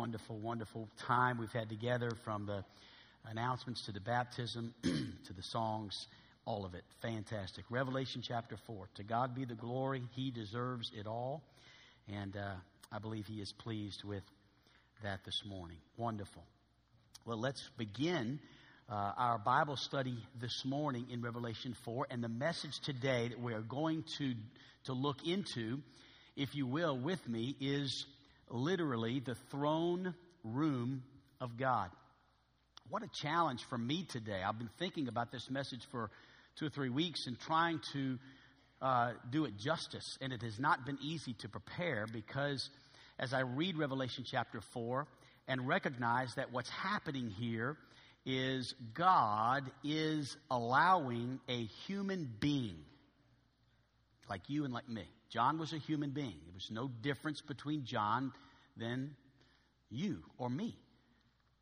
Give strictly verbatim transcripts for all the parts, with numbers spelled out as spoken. wonderful, wonderful time we've had together, from the announcements to the baptism to the songs, all of it. Fantastic. Revelation chapter four. To God be the glory. He deserves it all. And uh, I believe he is pleased with that this morning. Wonderful. Well, let's begin uh, our Bible study this morning in Revelation four. And the message today that we are going to, to look into, if you will, with me, is literally the throne room of God. What a challenge for me today. I've been thinking about this message for two or three weeks and trying to uh, do it justice. And it has not been easy to prepare, because as I read Revelation chapter four and recognize that what's happening here is God is allowing a human being like you and like me. John was a human being. There was no difference between John than you or me.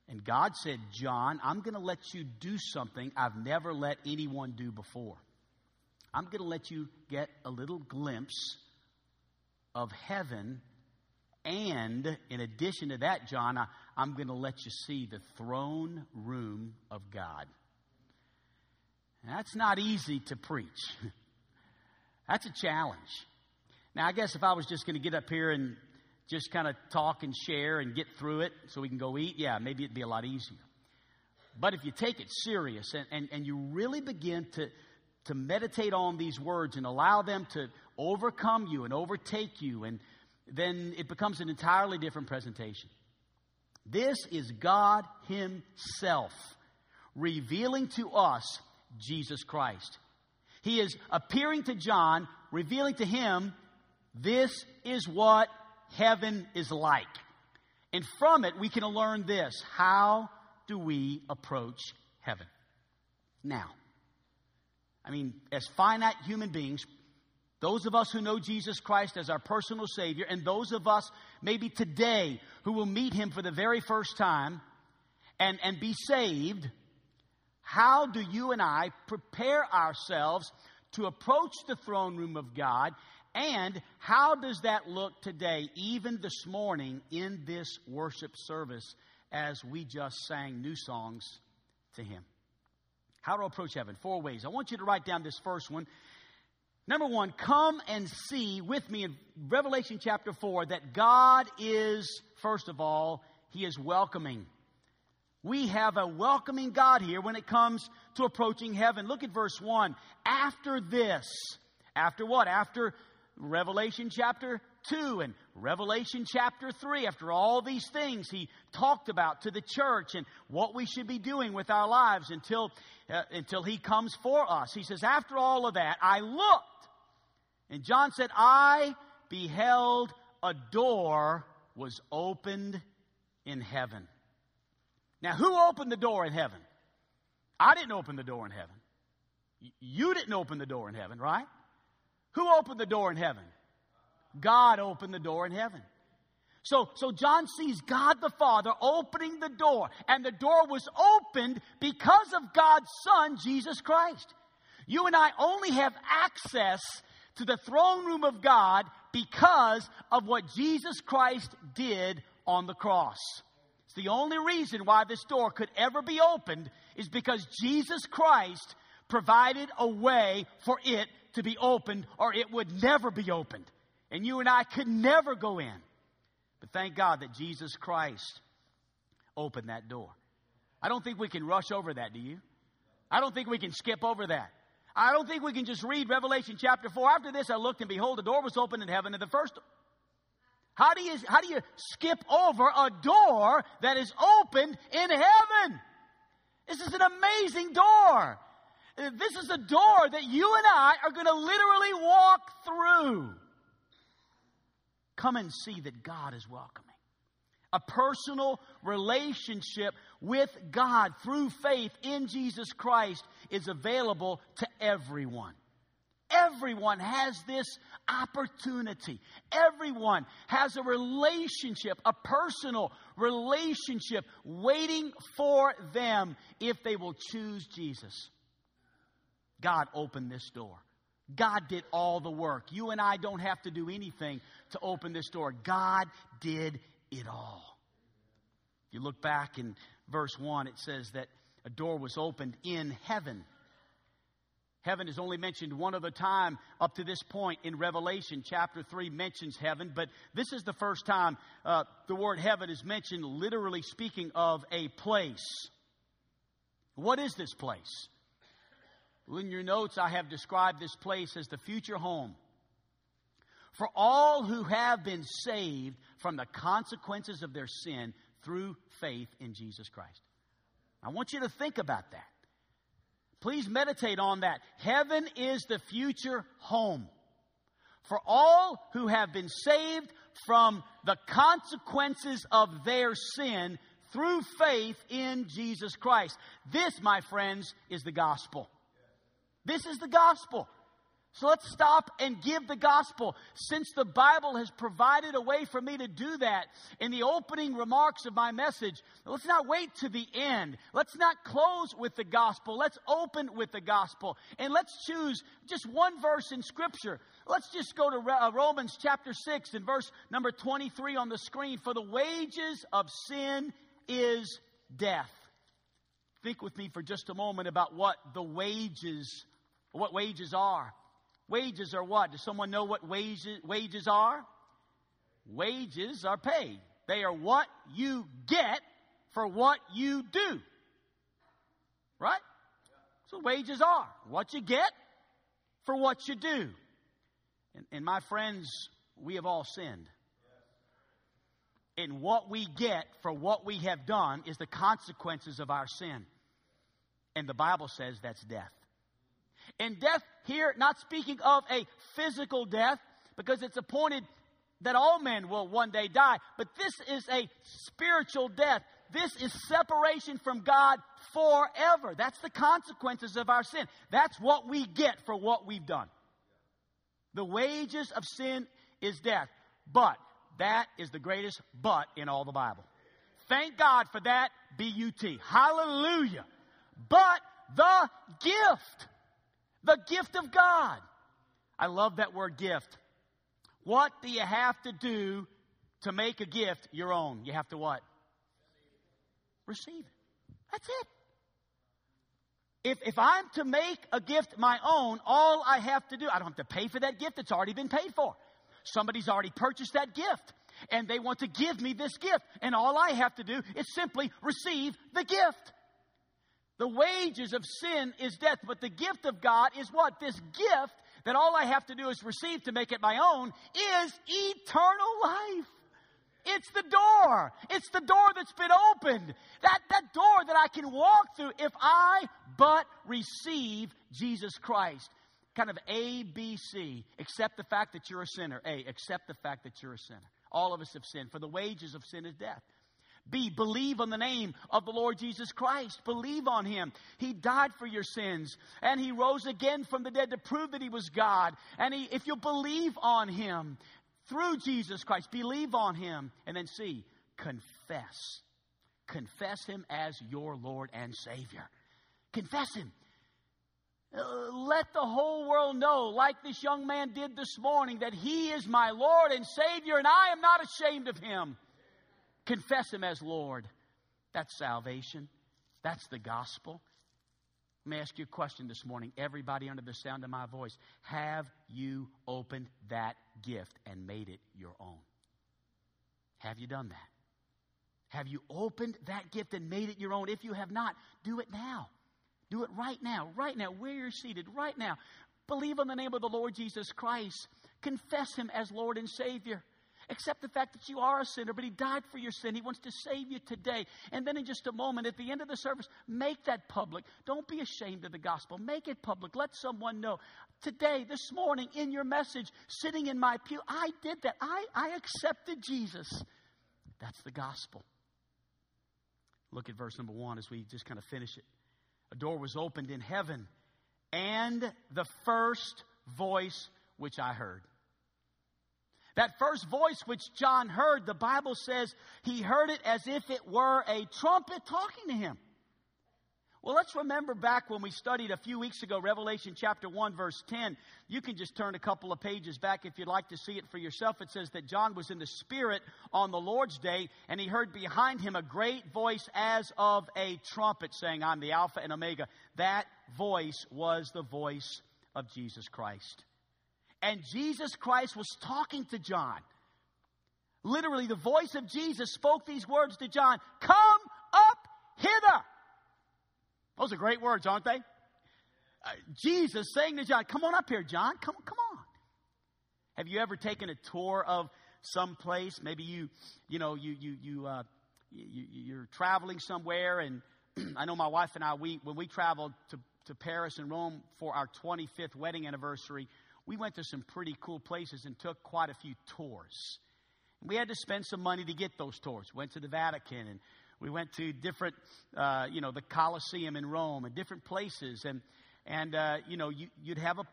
And God said, John, I'm going to let you do something I've never let anyone do before. I'm going to let you get a little glimpse of heaven. And in addition to that, John, I, I'm going to let you see the throne room of God. And that's not easy to preach. That's a challenge. Now, I guess if I was just going to get up here and just kind of talk and share and get through it so we can go eat, yeah, maybe it'd be a lot easier. But if you take it serious and, and, and you really begin to, to meditate on these words and allow them to overcome you and overtake you, and then it becomes an entirely different presentation. This is God himself revealing to us Jesus Christ. He is appearing to John, revealing to him, this is what heaven is like. And from it, we can learn this. How do we approach heaven? Now, I mean, as finite human beings, those of us who know Jesus Christ as our personal Savior, and those of us maybe today who will meet him for the very first time and, and be saved, how do you and I prepare ourselves to approach the throne room of God? And how does that look today, even this morning in this worship service, as we just sang new songs to him? How to approach heaven. Four ways. I want you to write down this first one. Number one, come and see with me in Revelation chapter four that God is, first of all, he is welcoming. We have a welcoming God here when it comes to approaching heaven. Look at verse one. After this, after what? After Revelation chapter two and Revelation chapter three, after all these things he talked about to the church and what we should be doing with our lives until uh, until he comes for us. He says, after all of that, I looked. And John said, I beheld a door was opened in heaven. Now, who opened the door in heaven? I didn't open the door in heaven. You didn't open the door in heaven, right? Who opened the door in heaven? God opened the door in heaven. So, so John sees God the Father opening the door. And the door was opened because of God's Son, Jesus Christ. You and I only have access to the throne room of God because of what Jesus Christ did on the cross. It's the only reason why this door could ever be opened is because Jesus Christ provided a way for it to be opened, or it would never be opened. And you and I could never go in. But thank God that Jesus Christ opened that door. I don't think we can rush over that, do you? I don't think we can skip over that. I don't think we can just read Revelation chapter four. After this I looked and behold, the door was opened in heaven. And the first... How do you, how do you skip over a door that is opened in heaven? This is an amazing door. This is a door that you and I are going to literally walk through. Come and see that God is welcoming. A personal relationship with God through faith in Jesus Christ is available to everyone. Everyone has this opportunity. Everyone has a relationship, a personal relationship waiting for them if they will choose Jesus. God opened this door. God did all the work. You and I don't have to do anything to open this door. God did it all. If you look back in verse one, it says that a door was opened in heaven. Heaven is only mentioned one other time up to this point in Revelation. Chapter three mentions heaven, but this is the first time uh, the word heaven is mentioned, literally speaking of a place. What is this place? Well, in your notes, I have described this place as the future home for all who have been saved from the consequences of their sin through faith in Jesus Christ. I want you to think about that. Please meditate on that. Heaven is the future home for all who have been saved from the consequences of their sin through faith in Jesus Christ. This, my friends, is the gospel. This is the gospel. So let's stop and give the gospel, since the Bible has provided a way for me to do that in the opening remarks of my message. Let's not wait to the end. Let's not close with the gospel. Let's open with the gospel. And let's choose just one verse in Scripture. Let's just go to Romans chapter six and verse number twenty-three on the screen. For the wages of sin is death. Think with me for just a moment about what the wages, what wages are. Wages are what? Does someone know what wages, wages are? Wages are paid. They are what you get for what you do. Right? So wages are what you get for what you do. And, and my friends, we have all sinned. And what we get for what we have done is the consequences of our sin. And the Bible says that's death. And death here, not speaking of a physical death, because it's appointed that all men will one day die. But this is a spiritual death. This is separation from God forever. That's the consequences of our sin. That's what we get for what we've done. The wages of sin is death. But that is the greatest but in all the Bible. Thank God for that, B U T. Hallelujah. But the gift... The gift of God. I love that word gift. What do you have to do to make a gift your own? You have to what? Receive it. That's it. If, if I'm to make a gift my own, all I have to do, I don't have to pay for that gift. It's already been paid for. Somebody's already purchased that gift, and they want to give me this gift. And all I have to do is simply receive the gift. The wages of sin is death, but the gift of God is what? This gift that all I have to do is receive to make it my own is eternal life. It's the door. It's the door that's been opened. That, that door that I can walk through if I but receive Jesus Christ. Kind of A, B, C. Accept the fact that you're a sinner. A, accept the fact that you're a sinner. All of us have sinned, for the wages of sin is death. B, believe on the name of the Lord Jesus Christ. Believe on Him. He died for your sins, and He rose again from the dead to prove that He was God. And he, if you believe on Him through Jesus Christ, believe on Him. And then C, confess. Confess Him as your Lord and Savior. Confess Him. Let the whole world know, like this young man did this morning, that He is my Lord and Savior, and I am not ashamed of Him. Confess Him as Lord. That's salvation. That's the gospel. Let me ask you a question this morning. Everybody under the sound of my voice, have you opened that gift and made it your own? Have you done that? Have you opened that gift and made it your own? If you have not, do it now. Do it right now. Right now, where you're seated, right now. Believe on the name of the Lord Jesus Christ. Confess Him as Lord and Savior. Accept the fact that you are a sinner, but He died for your sin. He wants to save you today. And then in just a moment, at the end of the service, make that public. Don't be ashamed of the gospel. Make it public. Let someone know. Today, this morning, in your message, sitting in my pew, I did that. I, I accepted Jesus. That's the gospel. Look at verse number one as we just kind of finish it. A door was opened in heaven, and the first voice which I heard. That first voice which John heard, the Bible says he heard it as if it were a trumpet talking to him. Well, let's remember back when we studied a few weeks ago, Revelation chapter one, verse ten. You can just turn a couple of pages back if you'd like to see it for yourself. It says that John was in the Spirit on the Lord's day, and he heard behind him a great voice as of a trumpet saying, I'm the Alpha and Omega. That voice was the voice of Jesus Christ. And Jesus Christ was talking to John. Literally, the voice of Jesus spoke these words to John. Come up hither. Those are great words, aren't they? Uh, Jesus saying to John, come on up here, John. Come, come on. Have you ever taken a tour of some place? Maybe you, you know, you, you, you, uh, you, you're traveling somewhere. And I know my wife and I, we, when we traveled to, to Paris and Rome for our twenty-fifth wedding anniversary, we went to some pretty cool places and took quite a few tours. We had to spend some money to get those tours. Went to the Vatican, and we went to different, uh, you know, the Colosseum in Rome and different places. And, and uh, you know, you, you'd have a,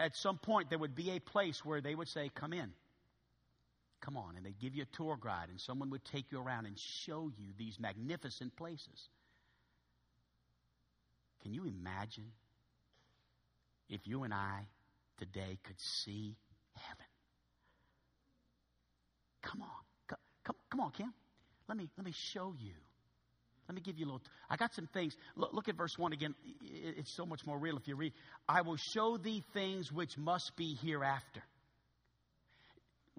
at some point, there would be a place where they would say, come in, come on. And they'd give you a tour guide, and someone would take you around and show you these magnificent places. Can you imagine if you and I today could see heaven? Come on, come, come, come on, Kim. Let me let me show you. Let me give you a little. T- I got some things. Look, look at verse one again. It's so much more real if you read. I will show thee things which must be hereafter.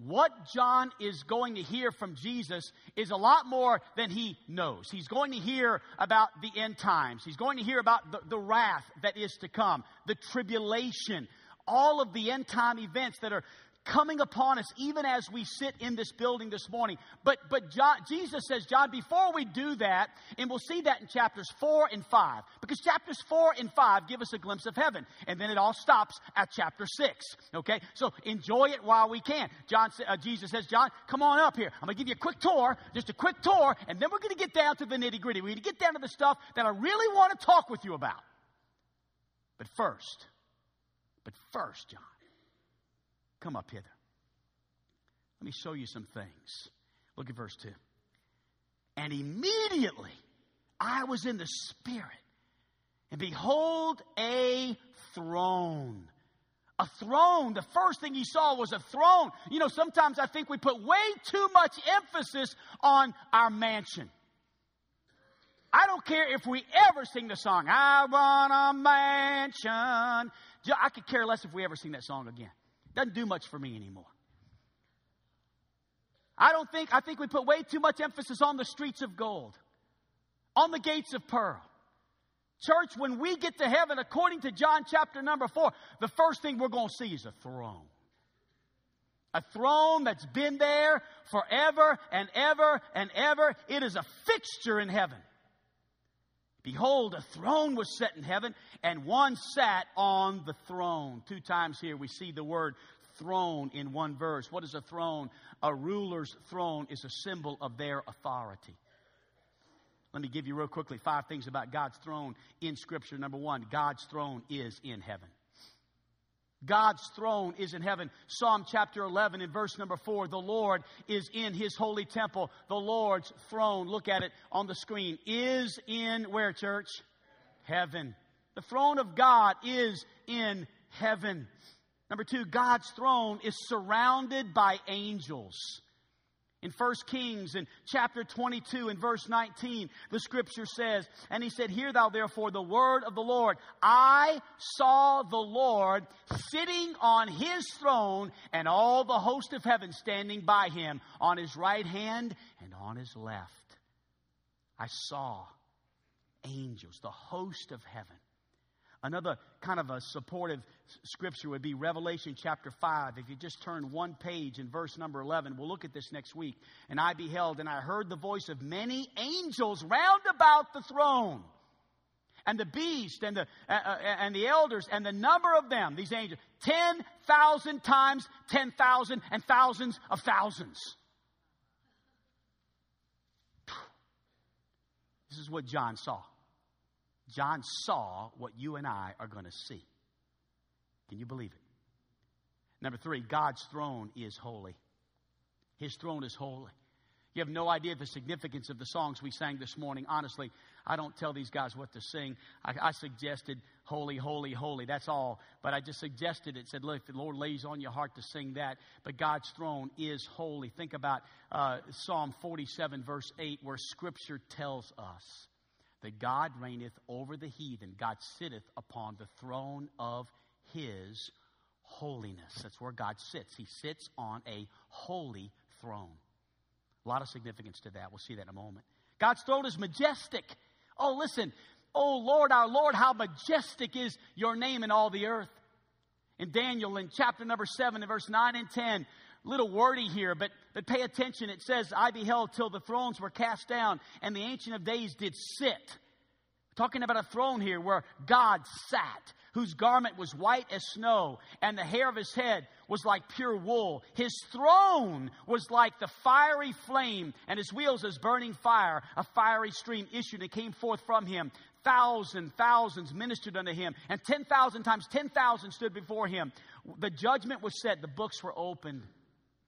What John is going to hear from Jesus is a lot more than he knows. He's going to hear about the end times. He's going to hear about the, the wrath that is to come, the tribulation, all of the end time events that are coming upon us even as we sit in this building this morning. But but John, Jesus says, John, before we do that, and we'll see that in chapters four and five, because chapters four and five give us a glimpse of heaven, and then it all stops at chapter six, okay? So enjoy it while we can. John, uh, Jesus says, John, come on up here. I'm going to give you a quick tour, just a quick tour, and then we're going to get down to the nitty-gritty. We're going to get down to the stuff that I really want to talk with you about. But first, but first, John, come up hither. Let me show you some things. Look at verse two. And immediately I was in the Spirit, and behold, a throne. A throne. The first thing he saw was a throne. You know, sometimes I think we put way too much emphasis on our mansion. I don't care if we ever sing the song, I want a mansion. I could care less if we ever sing that song again. Doesn't do much for me anymore. I don't think, I think we put way too much emphasis on the streets of gold, on the gates of pearl. Church, when we get to heaven, according to John chapter number four, the first thing we're going to see is a throne. A throne that's been there forever and ever and ever. It is a fixture in heaven. Behold, a throne was set in heaven, and one sat on the throne. Two times here we see the word throne in one verse. What is a throne? A ruler's throne is a symbol of their authority. Let me give you real quickly five things about God's throne in Scripture. Number one, God's throne is in heaven. God's throne is in heaven. Psalm chapter eleven and verse number four, the Lord is in his holy temple. The Lord's throne, look at it on the screen, is in where, church? Heaven. The throne of God is in heaven. Number two, God's throne is surrounded by angels. In First Kings in chapter twenty-two and verse nineteen, the Scripture says, and he said, hear thou therefore the word of the Lord. I saw the Lord sitting on his throne, and all the host of heaven standing by him, on his right hand and on his left. I saw angels, the host of heaven. Another kind of a supportive scripture would be Revelation chapter five. If you just turn one page in verse number eleven, we'll look at this next week. And I beheld, and I heard the voice of many angels round about the throne, and the beast, and the uh, uh, and the elders, and the number of them, these angels, ten thousand times ten thousand, and thousands of thousands. This is what John saw. John saw what you and I are going to see. Can you believe it? Number three, God's throne is holy. His throne is holy. You have no idea the significance of the songs we sang this morning. Honestly, I don't tell these guys what to sing. I, I suggested Holy, Holy, Holy. That's all. But I just suggested it. Said, look, if the Lord lays on your heart to sing that. But God's throne is holy. Think about uh, Psalm forty-seven, verse eight, where Scripture tells us that God reigneth over the heathen. God sitteth upon the throne of his holiness. That's where God sits. He sits on a holy throne. A lot of significance to that. We'll see that in a moment. God's throne is majestic. Oh, listen. Oh, Lord, our Lord, how majestic is your name in all the earth. In Daniel, in chapter number seven, in verse nine and ten, little wordy here, but, but pay attention. It says, I beheld till the thrones were cast down, and the Ancient of Days did sit. Talking about a throne here where God sat, whose garment was white as snow, and the hair of his head was like pure wool. His throne was like the fiery flame, and his wheels as burning fire. A fiery stream issued and came forth from him. Thousand thousands ministered unto him, and ten thousand times ten thousand stood before him. The judgment was set, the books were opened.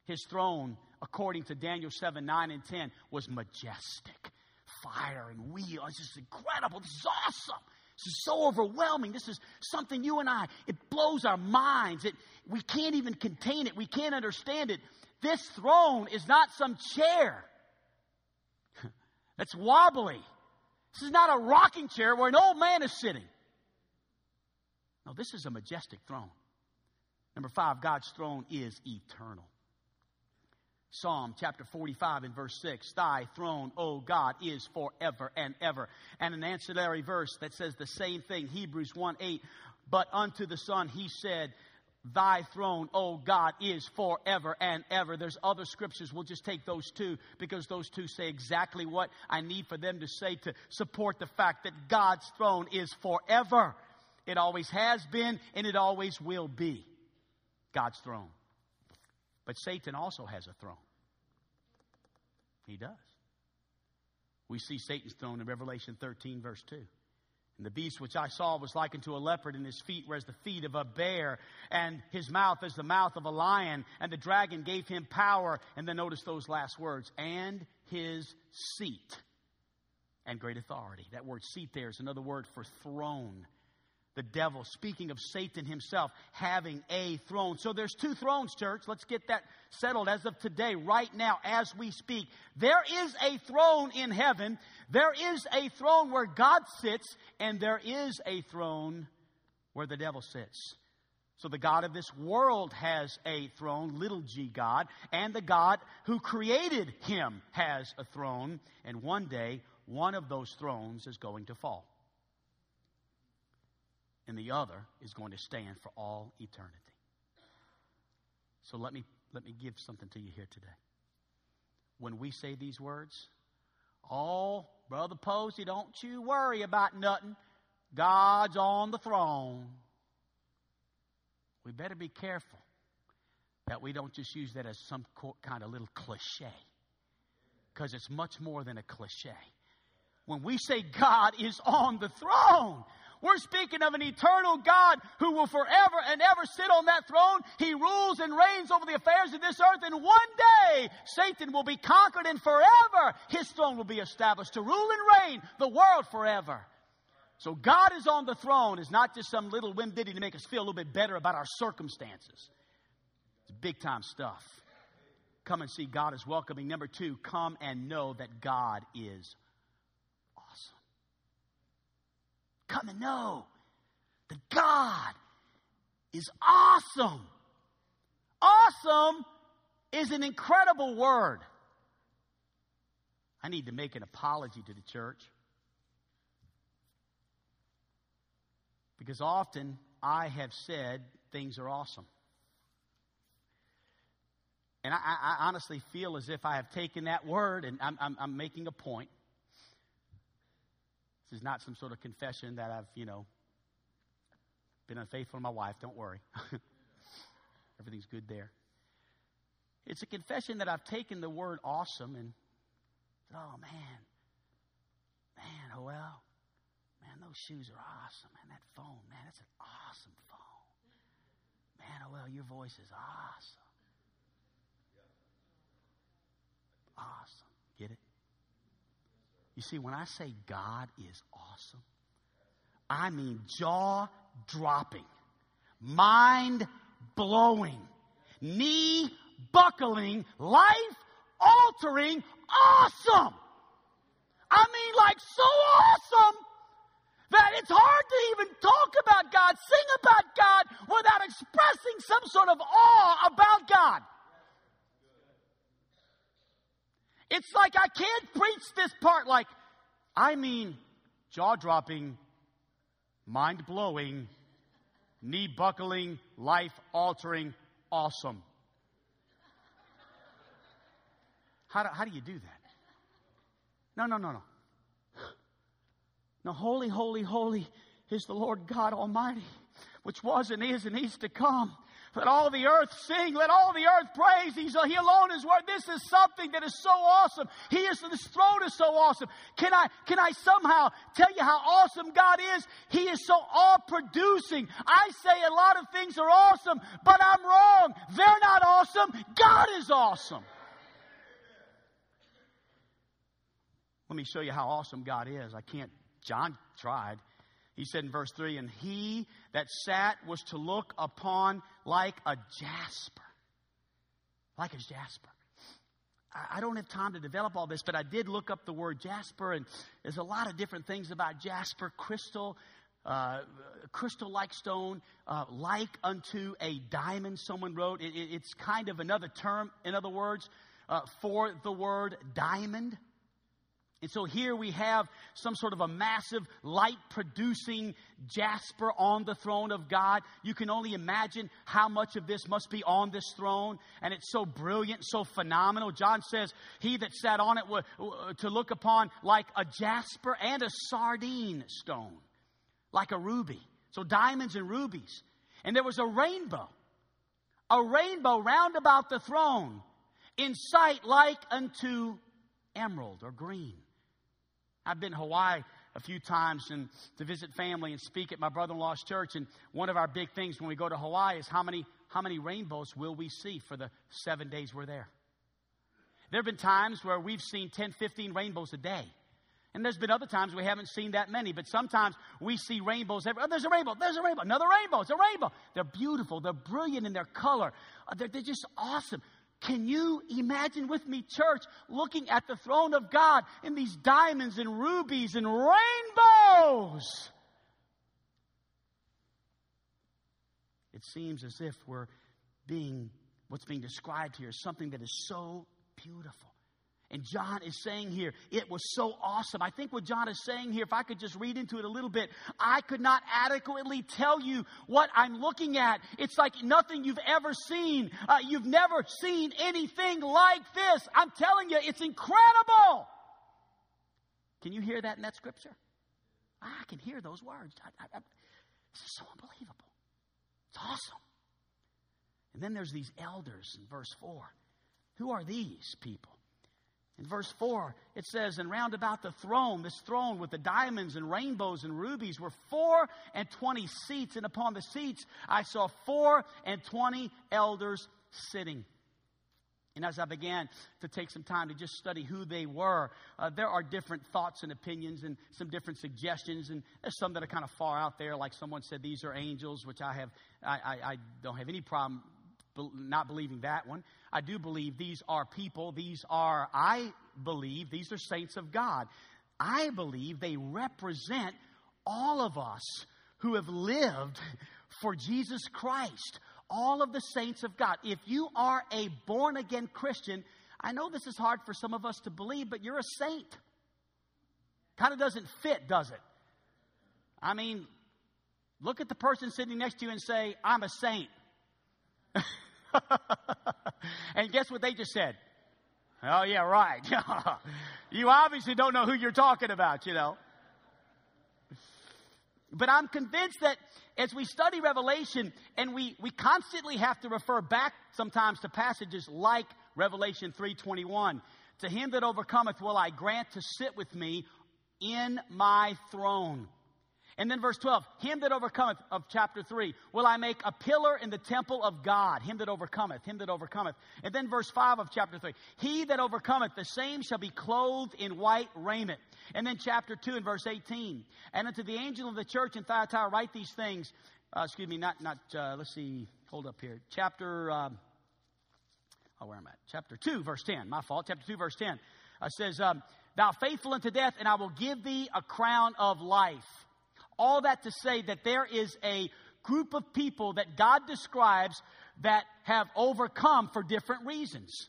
His throne, according to Daniel seven, nine, and ten, was majestic. Fire and wheel. This is incredible. This is awesome. This is so overwhelming. This is something you and I, it blows our minds. It, we can't even contain it. We can't understand it. This throne is not some chair that's wobbly. This is not a rocking chair where an old man is sitting. No, this is a majestic throne. Number five, God's throne is eternal. Psalm chapter forty-five and verse six, thy throne, O God, is forever and ever. And an ancillary verse that says the same thing, Hebrews one eight, but unto the Son he said, thy throne, O God, is forever and ever. There's other scriptures. We'll just take those two because those two say exactly what I need for them to say to support the fact that God's throne is forever. It always has been and it always will be. God's throne. But Satan also has a throne. He does. We see Satan's throne in Revelation thirteen, verse two. And the beast which I saw was like unto a leopard, and his feet were as the feet of a bear, and his mouth as the mouth of a lion. And the dragon gave him power. And then notice those last words. And his seat. And great authority. That word seat there is another word for throne. The devil, speaking of Satan himself, having a throne. So there's two thrones, church. Let's get that settled as of today, right now, as we speak. There is a throne in heaven. There is a throne where God sits. And there is a throne where the devil sits. So the God of this world has a throne, little g God. And the God who created him has a throne. And one day, one of those thrones is going to fall. And the other is going to stand for all eternity. So let me let me give something to you here today. When we say these words, oh, Brother Posey, don't you worry about nothing. God's on the throne. We better be careful that we don't just use that as some kind of little cliche. Because it's much more than a cliche. When we say God is on the throne, we're speaking of an eternal God who will forever and ever sit on that throne. He rules and reigns over the affairs of this earth. And one day, Satan will be conquered and forever his throne will be established to rule and reign the world forever. So God is on the throne is not just some little whim-ditty to make us feel a little bit better about our circumstances. It's big-time stuff. Come and see God is welcoming. Number two, come and know that God is awesome. Come and know that God is awesome. Awesome is an incredible word. I need to make an apology to the church. Because often I have said things are awesome. And I, I honestly feel as if I have taken that word and I'm, I'm, I'm making a point. Is not some sort of confession that I've, you know, been unfaithful to my wife. Don't worry. Everything's good there. It's a confession that I've taken the word awesome and, oh, man, man, oh, well, man, those shoes are awesome. Man, that phone, man, that's an awesome phone. Man, oh, well, your voice is awesome. Awesome. Get it? You see, when I say God is awesome, I mean jaw-dropping, mind-blowing, knee-buckling, life-altering, awesome. I mean, like, so awesome that it's hard to even talk about God, sing about God, without expressing some sort of awe about God. It's like I can't preach this part like, I mean, jaw-dropping, mind-blowing, knee-buckling, life-altering, awesome. How do, how do you do that? No, no, no, no. No, holy, holy, holy is the Lord God Almighty, which was and is and is to come. Let all the earth sing. Let all the earth praise. He's, he alone is worthy. This is something that is so awesome. He is, this throne is so awesome. Can I, can I somehow tell you how awesome God is? He is so awe-producing. I say a lot of things are awesome, but I'm wrong. They're not awesome. God is awesome. Let me show you how awesome God is. I can't. John tried. He said in verse three, and he that sat was to look upon like a jasper. Like a jasper. I don't have time to develop all this, but I did look up the word jasper, and there's a lot of different things about jasper. Crystal, uh, crystal-like stone, uh, like unto a diamond, someone wrote. It, it, it's kind of another term, in other words, uh, for the word diamond. And so here we have some sort of a massive light-producing jasper on the throne of God. You can only imagine how much of this must be on this throne. And it's so brilliant, so phenomenal. John says, he that sat on it was to look upon like a jasper and a sardine stone, like a ruby. So diamonds and rubies. And there was a rainbow, a rainbow round about the throne, in sight like unto emerald or green. I've been to Hawaii a few times and to visit family and speak at my brother-in-law's church. And one of our big things when we go to Hawaii is how many how many rainbows will we see for the seven days we're there? There have been times where we've seen ten, fifteen rainbows a day. And there's been other times we haven't seen that many. But sometimes we see rainbows. Every, oh, there's a rainbow. There's a rainbow. Another rainbow. It's a rainbow. They're beautiful. They're brilliant in their color. They're, they're just awesome. Can you imagine with me, church, looking at the throne of God in these diamonds and rubies and rainbows? It seems as if we're being, what's being described here is something that is so beautiful. And John is saying here, it was so awesome. I think what John is saying here, if I could just read into it a little bit, I could not adequately tell you what I'm looking at. It's like nothing you've ever seen. Uh, you've never seen anything like this. I'm telling you, it's incredible. Can you hear that in that scripture? I can hear those words. I, I, I, this is so unbelievable. It's awesome. And then there's these elders in verse four. Who are these people? In verse four, it says, and round about the throne, this throne with the diamonds and rainbows and rubies, were four and twenty seats. And upon the seats, I saw four and twenty elders sitting. And as I began to take some time to just study who they were, uh, there are different thoughts and opinions and some different suggestions. And there's some that are kind of far out there. Like someone said, these are angels, which I have, I, I, I don't have any problem not believing that one. I do believe these are people. These are, I believe, these are saints of God. I believe they represent all of us who have lived for Jesus Christ. All of the saints of God. If you are a born-again Christian, I know this is hard for some of us to believe, but you're a saint. Kind of doesn't fit, does it? I mean, look at the person sitting next to you and say, I'm a saint. And guess what they just said? Oh, yeah, right. You obviously don't know who you're talking about, you know. But I'm convinced that as we study Revelation, and we, we constantly have to refer back sometimes to passages like Revelation three twenty-one. To him that overcometh will I grant to sit with me in my throne. And then verse twelve, him that overcometh of chapter three, will I make a pillar in the temple of God. Him that overcometh, him that overcometh. And then verse five of chapter three, he that overcometh, the same shall be clothed in white raiment. And then chapter two and verse eighteen, and unto the angel of the church in Thyatira write these things. Uh, excuse me, not, not uh, let's see, hold up here. Chapter, um, oh, where am I? Chapter two, verse ten, my fault. Chapter two, verse ten, uh, says, um, thou faithful unto death, and I will give thee a crown of life. All that to say that there is a group of people that God describes that have overcome for different reasons.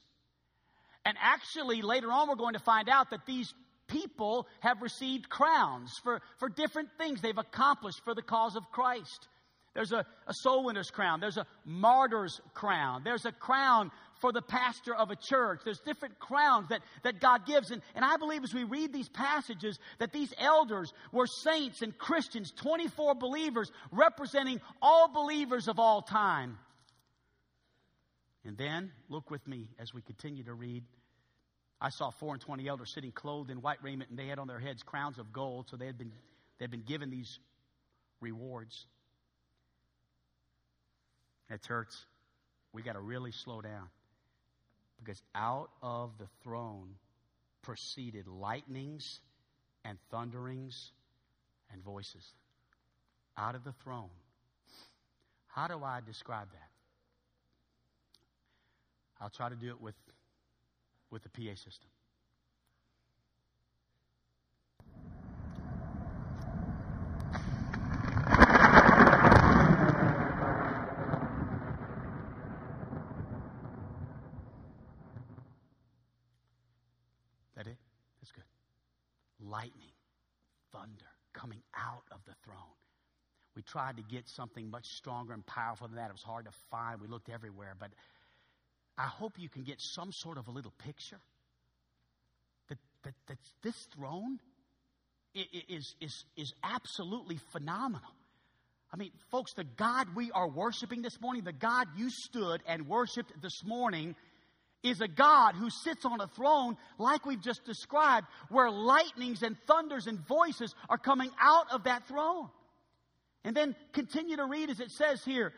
And actually, later on, we're going to find out that these people have received crowns for, for different things they've accomplished for the cause of Christ. There's a, a soul winner's crown. There's a martyr's crown. There's a crown for the pastor of a church. There's different crowns that, that God gives. And, and I believe as we read these passages that these elders were saints and Christians, twenty-four believers representing all believers of all time. And then, look with me as we continue to read. I saw four and twenty elders sitting clothed in white raiment, and they had on their heads crowns of gold. So they had been, they had been given these rewards. At church, we got to really slow down, because out of the throne proceeded lightnings and thunderings and voices. Out of the throne. How do I describe that? I'll try to do it with, with the P A system. Lightning, thunder coming out of the throne. We tried to get something much stronger and powerful than that. It was hard to find. We looked everywhere. But I hope you can get some sort of a little picture that, that, that this throne is, is, is absolutely phenomenal. I mean, folks, the God we are worshiping this morning, the God you stood and worshiped this morning, is a God who sits on a throne like we've just described, where lightnings and thunders and voices are coming out of that throne. And then continue to read as it says here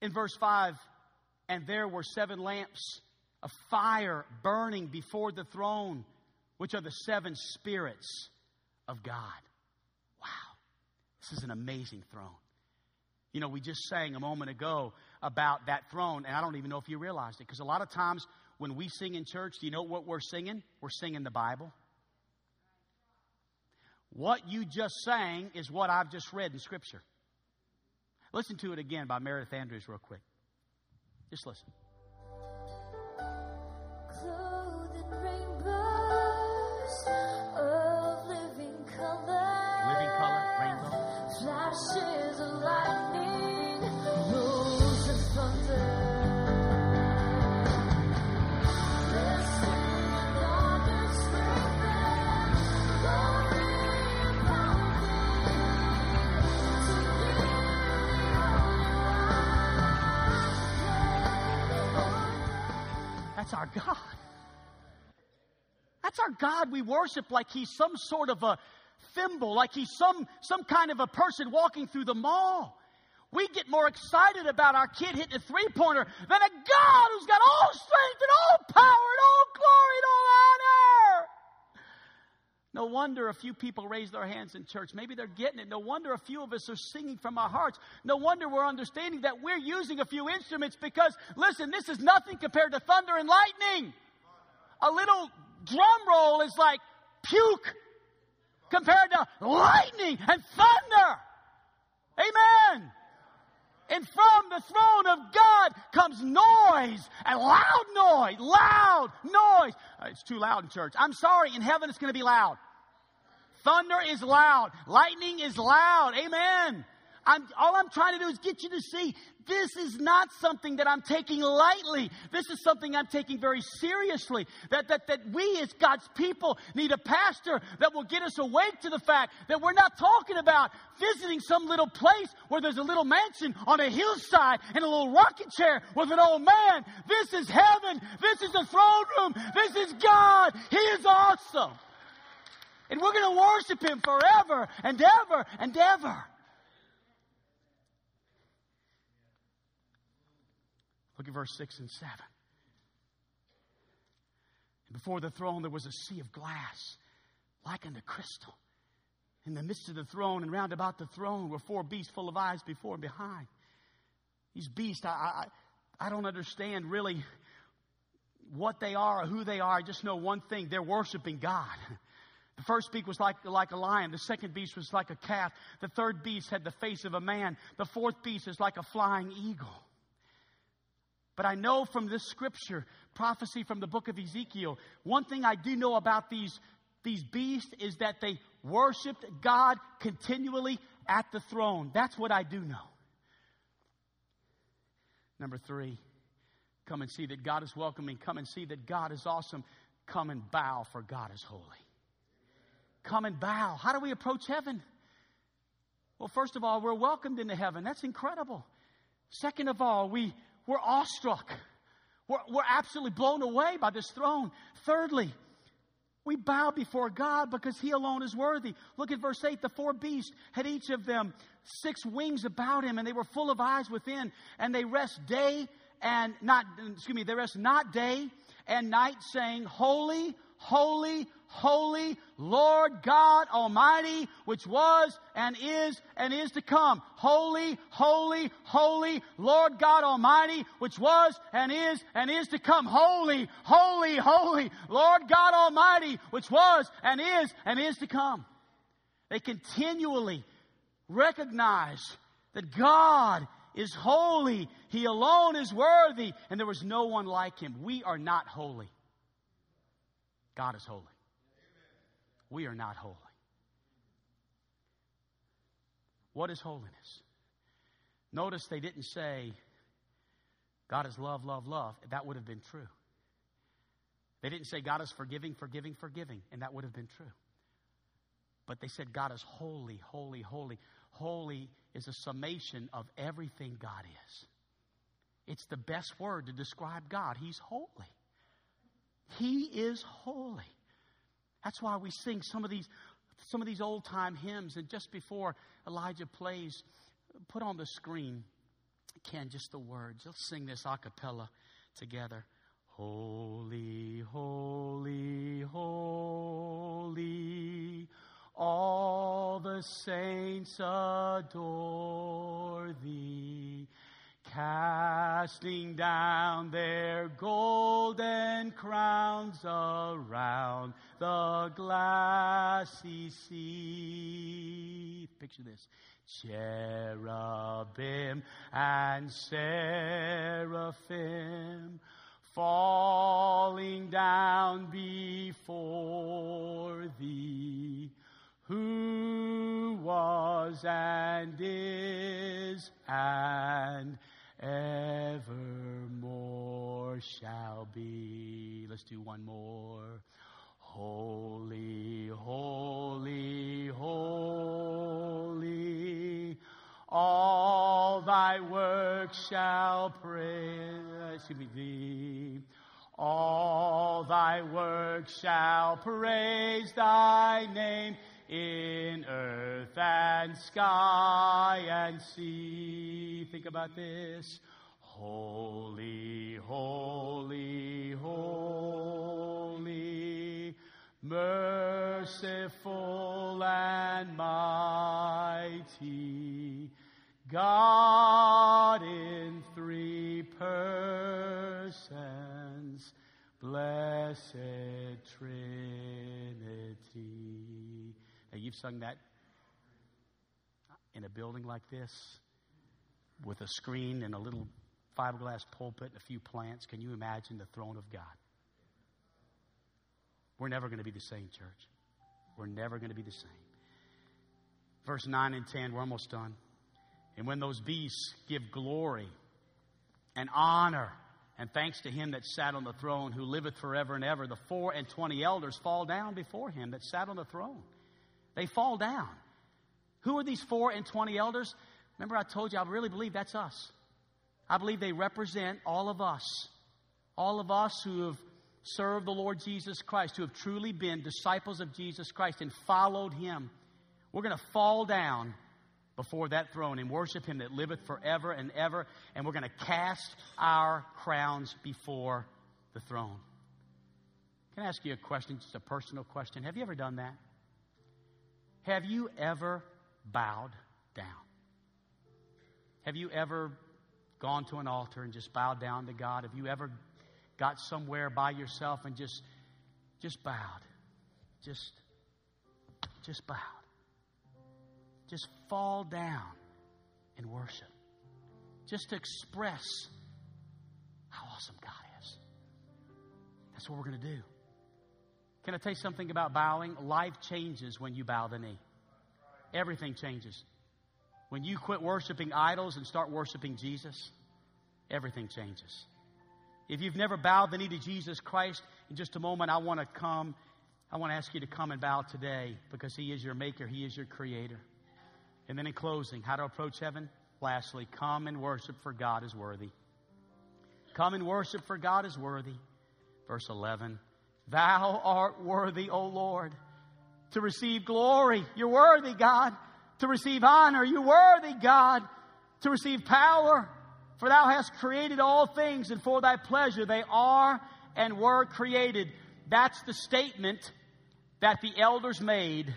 in verse five, and there were seven lamps of fire burning before the throne, which are the seven spirits of God. Wow, this is an amazing throne. You know, we just sang a moment ago about that throne, and I don't even know if you realized it, because a lot of times when we sing in church, do you know what we're singing? We're singing the Bible. What you just sang is what I've just read in Scripture. Listen to it again by Meredith Andrews real quick. Just listen. Clothed in rainbows of living color, living color, rainbow, flashes of lightning. That's our God. That's our God we worship like he's some sort of a thimble, like he's some, some kind of a person walking through the mall. We get more excited about our kid hitting a three-pointer than a God who's got all strength and all power and all glory and all honor. No wonder a few people raise their hands in church. Maybe they're getting it. No wonder a few of us are singing from our hearts. No wonder we're understanding that we're using a few instruments, because, listen, this is nothing compared to thunder and lightning. A little drum roll is like puke compared to lightning and thunder. Amen. And from the throne of God comes noise, a loud noise, loud noise. It's too loud in church. I'm sorry, in heaven it's going to be loud. Thunder is loud. Lightning is loud. Amen. I'm, all I'm trying to do is get you to see this is not something that I'm taking lightly. This is something I'm taking very seriously. That, that, that we as God's people need a pastor that will get us awake to the fact that we're not talking about visiting some little place where there's a little mansion on a hillside and a little rocking chair with an old man. This is heaven. This is the throne room. This is God. He is awesome. And we're going to worship him forever and ever and ever. Look at verse six and seven. And before the throne there was a sea of glass, like unto crystal. In the midst of the throne and round about the throne were four beasts full of eyes before and behind. These beasts, I, I, I don't understand really what they are or who they are. I just know one thing. They're worshiping God. The first beast was like, like a lion. The second beast was like a calf. The third beast had the face of a man. The fourth beast is like a flying eagle. But I know from this scripture, prophecy from the book of Ezekiel, one thing I do know about these, these beasts is that they worshipped God continually at the throne. That's what I do know. Number three, come and see that God is welcoming. Come and see that God is awesome. Come and bow, for God is holy. Come and bow. How do we approach heaven? Well, first of all, we're welcomed into heaven. That's incredible. Second of all, we, we're awestruck. We're, we're absolutely blown away by this throne. Thirdly, we bow before God because he alone is worthy. Look at verse eight. The four beasts had each of them six wings about him, and they were full of eyes within. And they rest day and not, excuse me, they rest not day and night, saying, Holy, holy, holy, Lord God Almighty, which was and is and is to come. Holy, holy, holy, Lord God Almighty, which was and is and is to come. Holy, holy, holy, Lord God Almighty, which was and is and is to come. They continually recognize that God is holy. He alone is worthy. And there was no one like him. We are not holy. God is holy. We are not holy. What is holiness? Notice they didn't say, God is love, love, love. That would have been true. They didn't say, God is forgiving, forgiving, forgiving. And that would have been true. But they said, God is holy, holy, holy. Holy is a summation of everything God is. It's the best word to describe God. He's holy. He is holy. That's why we sing some of these, some of these old time hymns. And just before Elijah plays, put on the screen, Ken, just the words. Let's sing this a cappella together. Holy, holy, holy, all the saints adore thee, casting down their golden crowns around the glassy sea. Picture this. Cherubim and seraphim falling down before thee, who was and is and evermore shall be. Let's do one more. Holy, holy, holy, all thy works shall praise thee. All thy works shall praise thy name in earth and sky and sea. Think about this. Holy, holy, holy, merciful and mighty, God in three persons, blessed Trinity. Now, you've sung that in a building like this with a screen and a little fiberglass pulpit and a few plants. Can you imagine the throne of God? We're never going to be the same, church. We're never going to be the same. Verse nine and ten, we're almost done. And when those beasts give glory and honor and thanks to him that sat on the throne, who liveth forever and ever, the four and twenty elders fall down before him that sat on the throne. They fall down. Who are these four and twenty elders? Remember I told you, I really believe that's us. I believe they represent all of us. All of us who have serve the Lord Jesus Christ, who have truly been disciples of Jesus Christ and followed him, we're going to fall down before that throne and worship him that liveth forever and ever. And we're going to cast our crowns before the throne. Can I ask you a question, just a personal question? Have you ever done that? Have you ever bowed down? Have you ever gone to an altar and just bowed down to God? Have you ever got somewhere by yourself and just just bowed? Just, just bowed. Just fall down and worship. Just to express how awesome God is. That's what we're going to do. Can I tell you something about bowing? Life changes when you bow the knee. Everything changes. When you quit worshiping idols and start worshiping Jesus, everything changes. If you've never bowed the knee to Jesus Christ, in just a moment, I want to come. I want to ask you to come and bow today because he is your maker. He is your creator. And then in closing, how to approach heaven? Lastly, come and worship, for God is worthy. Come and worship, for God is worthy. Verse eleven, thou art worthy, O Lord, to receive glory. You're worthy, God. To receive honor. You're worthy, God. To receive power. For thou hast created all things, and for thy pleasure they are and were created. That's the statement that the elders made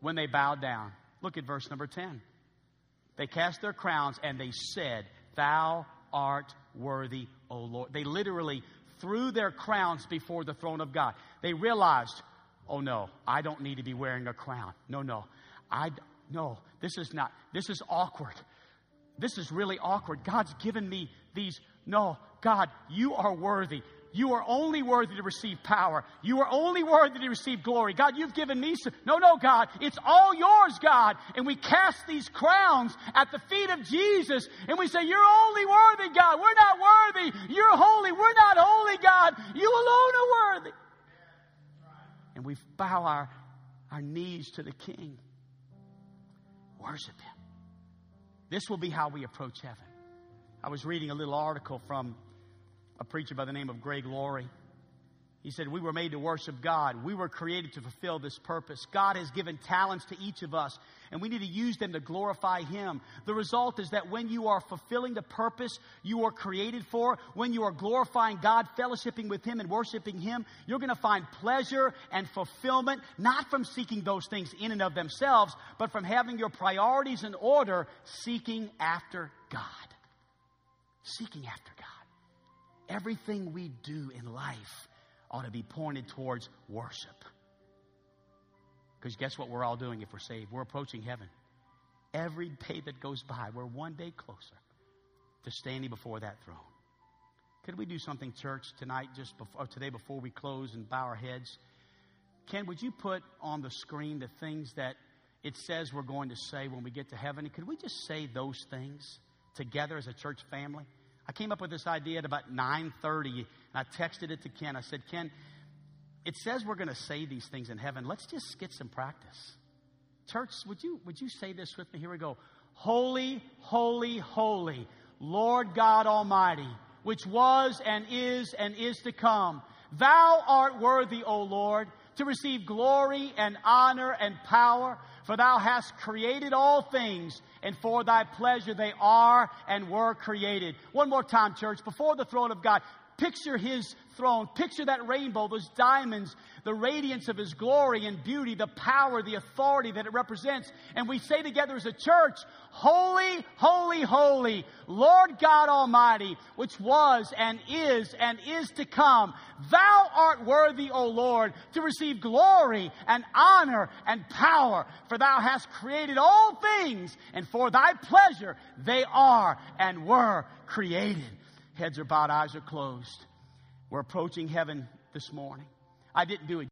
when they bowed down. Look at verse number ten. They cast their crowns and they said, thou art worthy, O Lord. They literally threw their crowns before the throne of God. They realized, oh no, I don't need to be wearing a crown. No, no. I, no, this is not, this is awkward. This is really awkward. God's given me these. No, God, you are worthy. You are only worthy to receive power. You are only worthy to receive glory. God, you've given me some. No, no, God. It's all yours, God. And we cast these crowns at the feet of Jesus. And we say, you're only worthy, God. We're not worthy. You're holy. We're not holy, God. You alone are worthy. And we bow our, our knees to the King. Worship him. This will be how we approach heaven. I was reading a little article from a preacher by the name of Greg Laurie. He said, we were made to worship God. We were created to fulfill this purpose. God has given talents to each of us, and we need to use them to glorify him. The result is that when you are fulfilling the purpose you are created for, when you are glorifying God, fellowshipping with him and worshiping him, you're going to find pleasure and fulfillment, not from seeking those things in and of themselves, but from having your priorities in order, seeking after God. Seeking after God. Everything we do in life ought to be pointed towards worship. Because guess what we're all doing if we're saved? We're approaching heaven. Every day that goes by, we're one day closer to standing before that throne. Could we do something, church, tonight, just before, or today before we close and bow our heads? Ken, would you put on the screen the things that it says we're going to say when we get to heaven? And could we just say those things together as a church family? I came up with this idea at about nine thirty, and I texted it to Ken. I said, Ken, it says we're going to say these things in heaven. Let's just get some practice. Church, would you, would you say this with me? Here we go. Holy, holy, holy, Lord God Almighty, which was and is and is to come. Thou art worthy, O Lord, to receive glory and honor and power, for thou hast created all things, and for thy pleasure they are and were created. One more time, church, before the throne of God, picture his throne. Picture that rainbow, those diamonds, the radiance of his glory and beauty, the power, the authority that it represents. And we say together as a church, holy, holy, holy, Lord God Almighty, which was and is and is to come. Thou art worthy, O Lord, to receive glory and honor and power, for thou hast created all things, and for thy pleasure they are and were created. Heads are bowed, eyes are closed. We're approaching heaven this morning. I didn't do it.